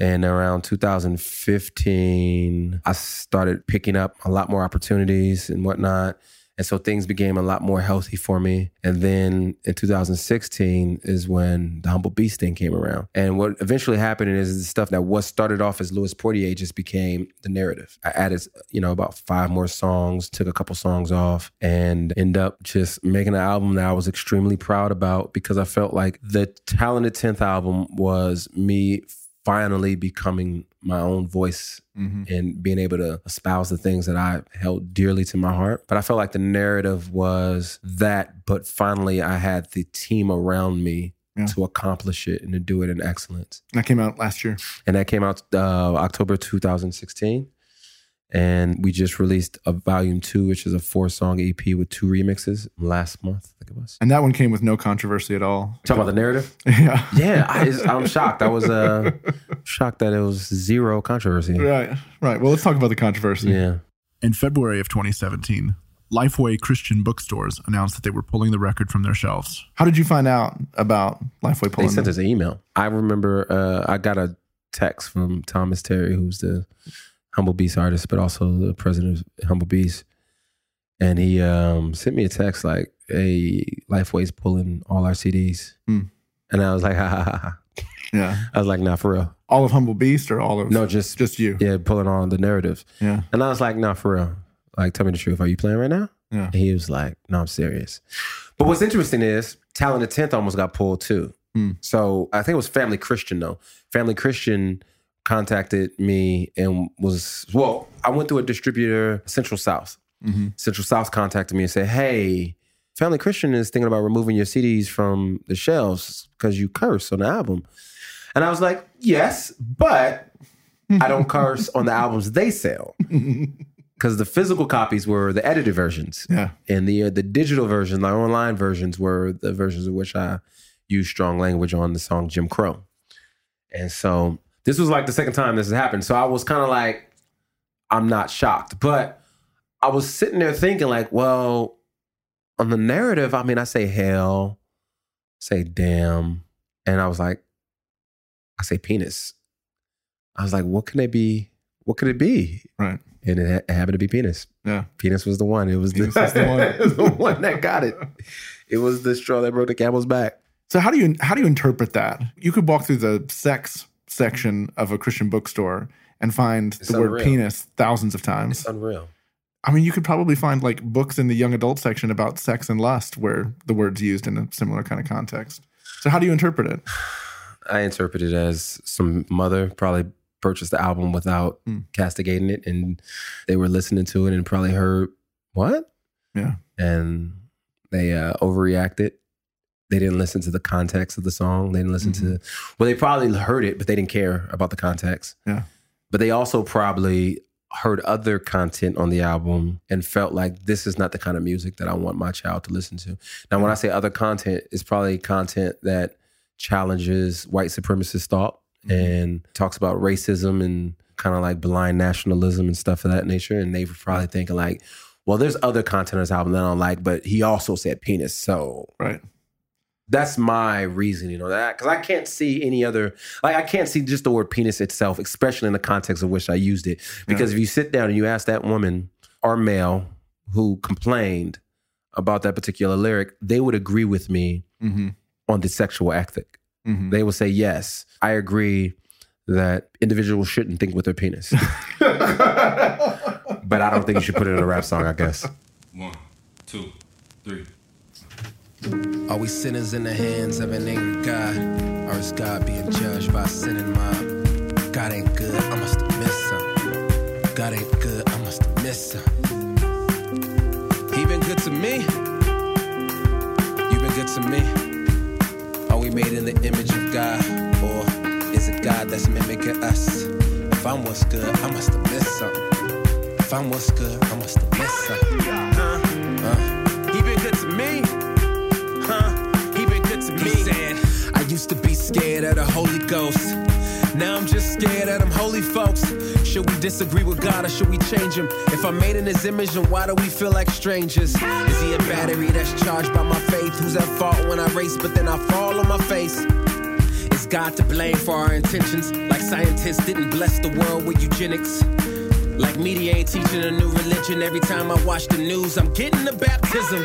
And around two thousand fifteen, I started picking up a lot more opportunities and whatnot. And so things became a lot more healthy for me. And then in two thousand sixteen is when the Humble Beast thing came around. And what eventually happened is the stuff that was started off as Louis Portier just became The Narrative. I added, you know, about five more songs, took a couple songs off, and end up just making an album that I was extremely proud about, because I felt like the Talented Tenth album was me finally becoming my own voice, mm-hmm. and being able to espouse the things that I held dearly to my heart. But I felt like The Narrative was that, but finally I had the team around me, yeah. to accomplish it and to do it in excellence. That came out last year. And that came out uh, October two thousand sixteen. And we just released a volume two, which is a four-song E P with two remixes last month, I think it was. And that one came with no controversy at all. Talking about The Narrative? Yeah. Yeah, I, I'm shocked. I was uh, shocked that it was zero controversy. Right, right. Well, let's talk about the controversy. Yeah. In February of twenty seventeen, Lifeway Christian bookstores announced that they were pulling the record from their shelves. How did you find out about Lifeway pulling? They sent us an email. I remember uh, I got a text from Thomas Terry, who's the Humble Beast artist, but also the president of Humble Beast. And he um, sent me a text like, hey, Lifeway's pulling all our C Ds. Mm. And I was like, ha, ha, ha, ha. Yeah. I was like, nah, for real. All of Humble Beast or all of? No, just, just you. Yeah, pulling on The Narrative. Yeah. And I was like, nah, for real. Like, tell me the truth. Are you playing right now? Yeah. And he was like, no, I'm serious. But what's interesting is Talented Tenth almost got pulled too. Mm. So I think it was Family Christian though. Family Christian contacted me and was, well, I went through a distributor, Central South. Mm-hmm. Central South contacted me and said, hey, Family Christian is thinking about removing your C Ds from the shelves because you curse on the album. And I was like, yes, but I don't curse on the albums they sell. Because the physical copies were the edited versions. Yeah. And the, uh, the digital versions, the online versions, were the versions in which I used strong language on the song Jim Crow. And so this was like the second time this has happened. So I was kind of like, I'm not shocked. But I was sitting there thinking like, well, on The Narrative, I mean, I say hell, say damn. And I was like, I say penis. I was like, what can they be? What could it be? Right. And it, ha- it happened to be penis. Yeah. Penis was the one. It was, the, was the, one. It was the one that got it. It was the straw that broke the camel's back. So how do you how do you interpret that? You could walk through the sex section of a Christian bookstore and find it's the unreal. Word penis thousands of times. It's unreal. I mean, you could probably find like books in the young adult section about sex and lust where the word's used in a similar kind of context. So how do you interpret it? I interpret it as some mother probably purchased the album without mm. castigating it, and they were listening to it and probably heard, what? Yeah. And they uh, overreacted. They didn't listen to the context of the song. They didn't listen mm-hmm. to, well, they probably heard it, but they didn't care about the context. Yeah. But they also probably heard other content on the album and felt like this is not the kind of music that I want my child to listen to. Now, yeah. when I say other content, it's probably content that challenges white supremacist thought mm-hmm. and talks about racism and kind of like blind nationalism and stuff of that nature. And they were probably thinking like, well, there's other content on this album that I don't like, but he also said penis, so. Right. That's my reasoning on that, because I can't see any other, like I can't see just the word penis itself, especially in the context of which I used it. Because yeah. if you sit down and you ask that woman or male who complained about that particular lyric, they would agree with me mm-hmm. on the sexual ethic. Mm-hmm. They would say, yes, I agree that individuals shouldn't think with their penis. But I don't think you should put it in a rap song, I guess. One, two, three. Are we sinners in the hands of an angry God? Or is God being judged by a sinning mob? God ain't good, I must have missed something. God ain't good, I must have missed something. He been good to me. If I'm what's good, I must have missed something. If I'm what's good, I must have missed something. Uh, uh. He been good to me. Huh? He been good to me. He said, I used to be scared of the Holy Ghost. Now I'm just scared of them holy folks. Should we disagree with God or should we change him? If I'm made in his image, then why do we feel like strangers? Is he a battery that's charged by my faith? Who's at fault when I race, but then I fall on my face? Is God to blame for our intentions? Like scientists didn't bless the world with eugenics. Like media ain't teaching a new religion. Every time I watch the news, I'm getting a baptism.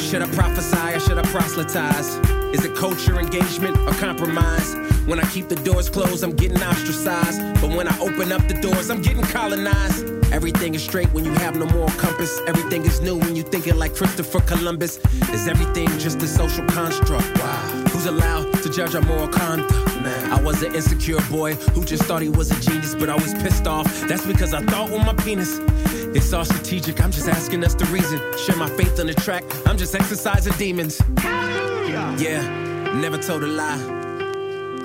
Should I prophesy or should I proselytize? Is it culture, engagement, or compromise? When I keep the doors closed, I'm getting ostracized. But when I open up the doors, I'm getting colonized. Everything is straight when you have no moral compass. Everything is new when you thinking like Christopher Columbus. Is everything just a social construct? Wow. Who's allowed to judge our moral conduct? Man. I was an insecure boy who just thought he was a genius, but always pissed off. That's because I thought with my penis. It's all strategic, I'm just asking us the reason. Share my faith on the track, I'm just exercising demons. Yeah, never told a lie.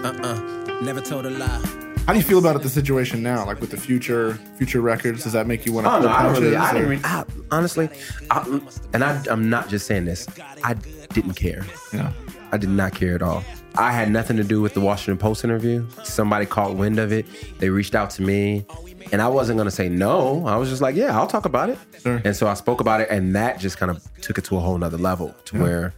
Uh-uh. Never told a lie. How do you feel about the situation now? Like with the future future records, does that make you want to? Oh, no, I don't really. I didn't really, I, honestly, I, and I, I'm not just saying this. I didn't care. Yeah. I did not care at all. I had nothing to do with the Washington Post interview. Somebody caught wind of it. They reached out to me, and I wasn't going to say no. I was just like, yeah, I'll talk about it. Sure. And so I spoke about it, and that just kind of took it to a whole nother level to yeah. where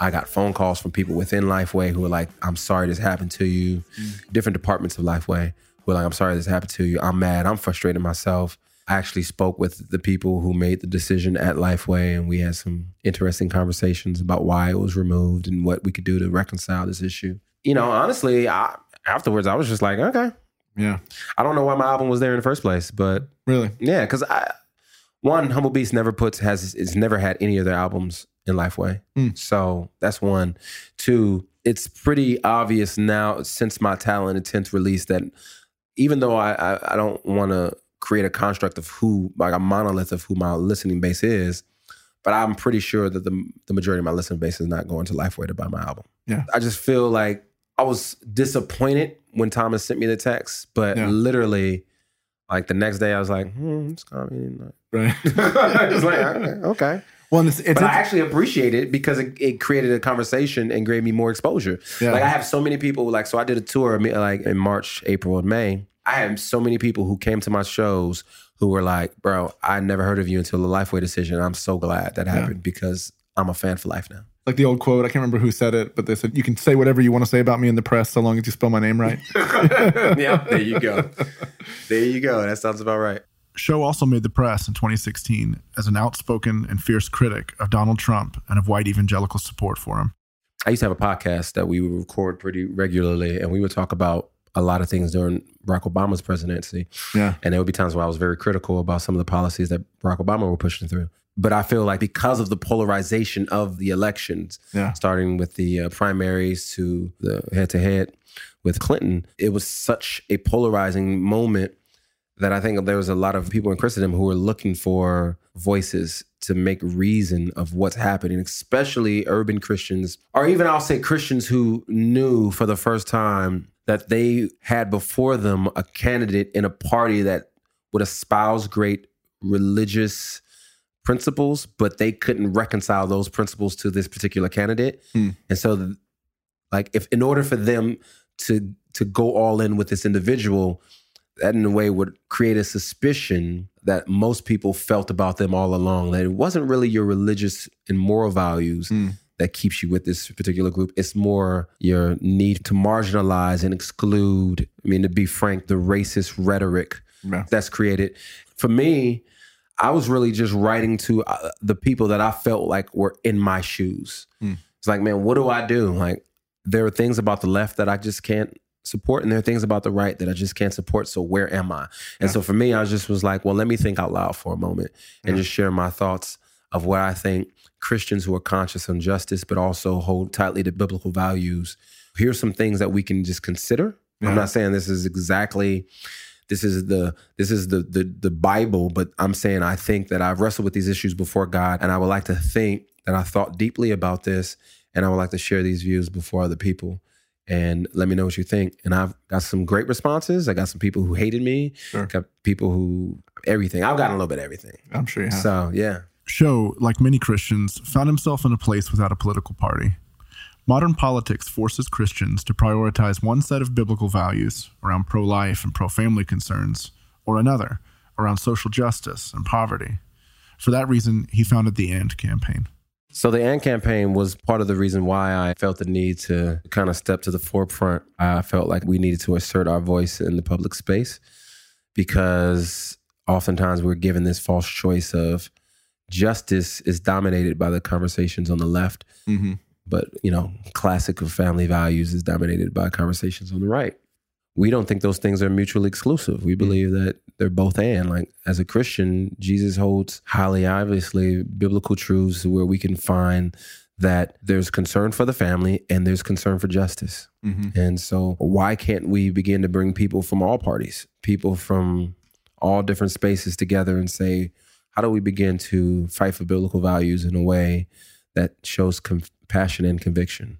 I got phone calls from people within Lifeway who were like, I'm sorry this happened to you. Mm. Different departments of Lifeway who were like, I'm sorry this happened to you. I'm mad. I'm frustrated myself. I actually spoke with the people who made the decision at Lifeway, and we had some interesting conversations about why it was removed and what we could do to reconcile this issue. You know, honestly, I, afterwards, I was just like, okay. Yeah. I don't know why my album was there in the first place, but... Really? Yeah, because I... One, Humble Beast never puts, has, it's never had any of their albums in Lifeway. Mm. So that's one. Two, it's pretty obvious now since my Talented Tenth release that even though I, I, I don't want to create a construct of who, like a monolith of who my listening base is, but I'm pretty sure that the, the majority of my listening base is not going to Lifeway to buy my album. Yeah. I just feel like I was disappointed when Thomas sent me the text, but yeah. literally... Like the next day, I was like, hmm, it's gonna be like, right. I was like, okay. Well, it's, it's, but I actually appreciate it because it, it created a conversation and gave me more exposure. Yeah. Like I have so many people, like, so I did a tour of me, like in March, April, and May. I have so many people who came to my shows who were like, bro, I never heard of you until the Lifeway decision. I'm so glad that happened yeah. because I'm a fan for life now. Like the old quote, I can't remember who said it, but they said, you can say whatever you want to say about me in the press so long as you spell my name right. Yeah, there you go. There you go. That sounds about right. Sho also made the press in twenty sixteen as an outspoken and fierce critic of Donald Trump and of white evangelical support for him. I used to have a podcast that we would record pretty regularly, and we would talk about a lot of things during Barack Obama's presidency. Yeah. And there would be times where I was very critical about some of the policies that Barack Obama were pushing through. But I feel like because of the polarization of the elections, yeah. starting with the uh, primaries to the head-to-head with Clinton, it was such a polarizing moment that I think there was a lot of people in Christendom who were looking for voices to make reason of what's happening, especially urban Christians, or even I'll say Christians who knew for the first time that they had before them a candidate in a party that would espouse great religious principles, but they couldn't reconcile those principles to this particular candidate. Hmm. And so like if in order for them to to go all in with this individual, that in a way would create a suspicion that most people felt about them all along, that it wasn't really your religious and moral values hmm. that keeps you with this particular group. It's more your need to marginalize and exclude, I mean, to be frank, the racist rhetoric yeah. that's created. For me, I was really just writing to uh, the people that I felt like were in my shoes. Mm. It's like, man, what do I do? Like, there are things about the left that I just can't support, and there are things about the right that I just can't support. So where am I? And yeah. so for me, I just was like, well, let me think out loud for a moment and yeah. just share my thoughts of what I think Christians who are conscious on justice, but also hold tightly to biblical values. Here's some things that we can just consider. Yeah. I'm not saying this is exactly... This is the this is the, the the Bible, but I'm saying I think that I've wrestled with these issues before God, and I would like to think that I thought deeply about this, and I would like to share these views before other people. and let me know what you think. And I've got some great responses. I got some people who hated me. Sure. Got people who, everything. I've gotten a little bit of everything. I'm sure you have. So, yeah. Sho, like many Christians, found himself in a place without a political party. Modern politics forces Christians to prioritize one set of biblical values around pro-life and pro-family concerns, or another around social justice and poverty. For that reason, he founded the And Campaign. So the And Campaign was part of the reason why I felt the need to kind of step to the forefront. I felt like we needed to assert our voice in the public space, because oftentimes we're given this false choice of justice is dominated by the conversations on the left, mm-hmm. but, you know, classic of family values is dominated by conversations on the right. We don't think those things are mutually exclusive. We believe mm-hmm. that they're both and. Like, as a Christian, Jesus holds highly, obviously, biblical truths where we can find that there's concern for the family and there's concern for justice. Mm-hmm. And so why can't we begin to bring people from all parties, people from all different spaces together and say, how do we begin to fight for biblical values in a way that shows compassion and conviction?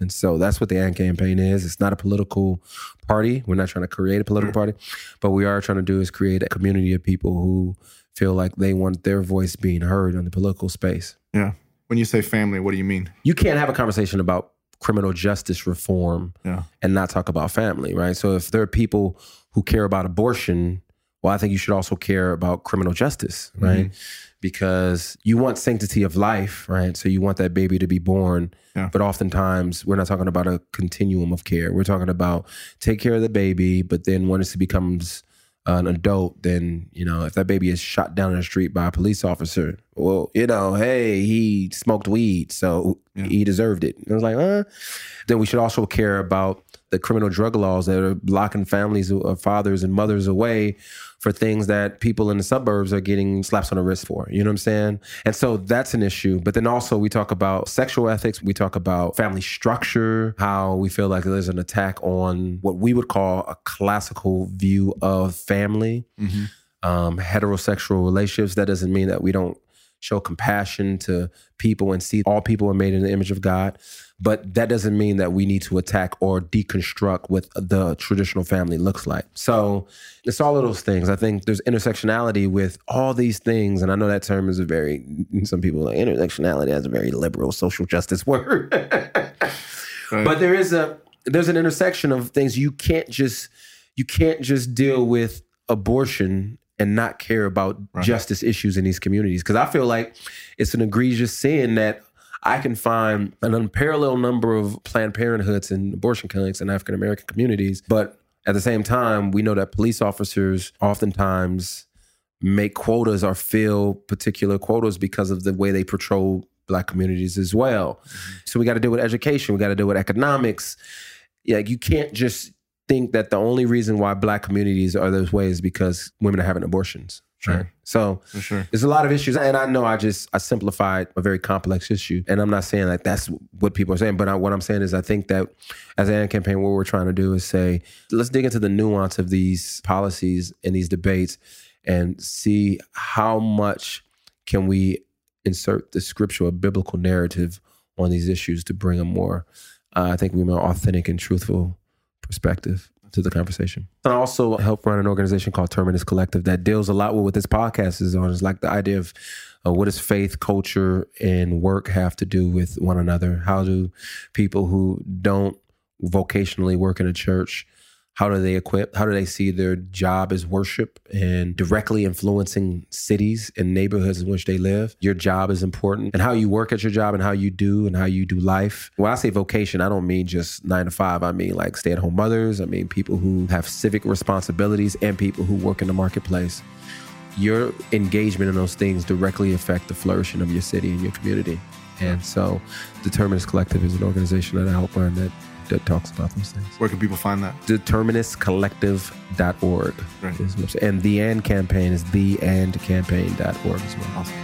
And so that's what the And Campaign is. It's not a political party. We're not trying to create a political party, but we are trying to do is create a community of people who feel like they want their voice being heard in the political space. Yeah. When you say family, what do you mean? You can't have a conversation about criminal justice reform yeah. and not talk about family, right? So if there are people who care about abortion, well, I think you should also care about criminal justice, right? Mm-hmm. Because you want sanctity of life, right? So you want that baby to be born, yeah. but oftentimes we're not talking about a continuum of care. We're talking about take care of the baby, but then once it becomes an adult, then, you know, if that baby is shot down in the street by a police officer, well, you know, hey, he smoked weed, so yeah. he deserved it. And I was like, huh? Then we should also care about the criminal drug laws that are blocking families of fathers and mothers away for things that people in the suburbs are getting slaps on the wrist for. You know what I'm saying? And so that's an issue. But then also we talk about sexual ethics. We talk about family structure, how we feel like there's an attack on what we would call a classical view of family, mm-hmm. um, heterosexual relationships. That doesn't mean that we don't show compassion to people and see all people are made in the image of God. But that doesn't mean that we need to attack or deconstruct what the traditional family looks like. So it's all of those things. I think there's intersectionality with all these things. And I know that term is a very, some people like intersectionality as a very liberal social justice word. Right. But there is a, there's an intersection of things. You can't just, you can't just deal with abortion and not care about right. justice issues in these communities. Because I feel like it's an egregious sin that I can find an unparalleled number of Planned Parenthoods and abortion clinics in African-American communities. But at the same time, we know that police officers oftentimes make quotas or fill particular quotas because of the way they patrol Black communities as well. Mm-hmm. So we got to deal with education. We got to deal with economics. Yeah, you can't just think that the only reason why Black communities are those ways is because women are having abortions. Sure. Right. So sure. there's a lot of issues. And I know I just, I simplified a very complex issue. And I'm not saying like that's what people are saying, but I, what I'm saying is I think that as an And Campaign, what we're trying to do is say, let's dig into the nuance of these policies and these debates and see how much can we insert the scriptural biblical narrative on these issues to bring a more, uh, I think we more authentic and truthful perspective to the conversation. And I also help run an organization called Terminus Collective that deals a lot with what this podcast is on. It's like the idea of uh, what does faith, culture, and work have to do with one another? How do people who don't vocationally work in a church, how do they equip? How do they see their job as worship and directly influencing cities and neighborhoods in which they live? Your job is important, and how you work at your job and how you do and how you do life. When I say vocation, I don't mean just nine to five. I mean like stay-at-home mothers. I mean people who have civic responsibilities and people who work in the marketplace. Your engagement in those things directly affect the flourishing of your city and your community. And so the Terminus Collective is an organization that I help learn that that talks about these things. Where can people find that? Terminus Collective dot org. Right. And The And Campaign is the and campaign dot org as well. Awesome.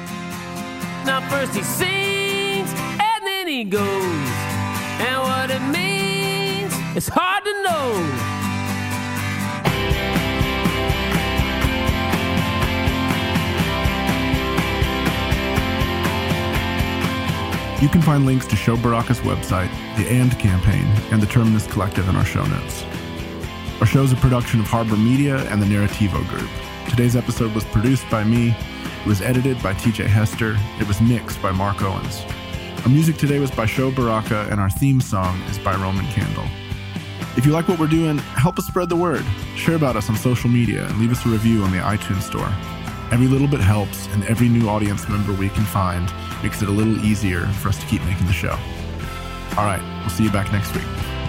Now first he sings and then he goes, and what it means it's hard to know. You can find links to Sho Baraka's website, The And Campaign, and the Terminus Collective in our show notes. Our show is a production of Harbor Media and the Narrativo Group. Today's episode was produced by me. It was edited by T J Hester. It was mixed by Mark Owens. Our music today was by Sho Baraka, and our theme song is by Roman Candle. If you like what we're doing, help us spread the word. Share about us on social media and leave us a review on the iTunes store. Every little bit helps, and every new audience member we can find makes it a little easier for us to keep making the show. All right, we'll see you back next week.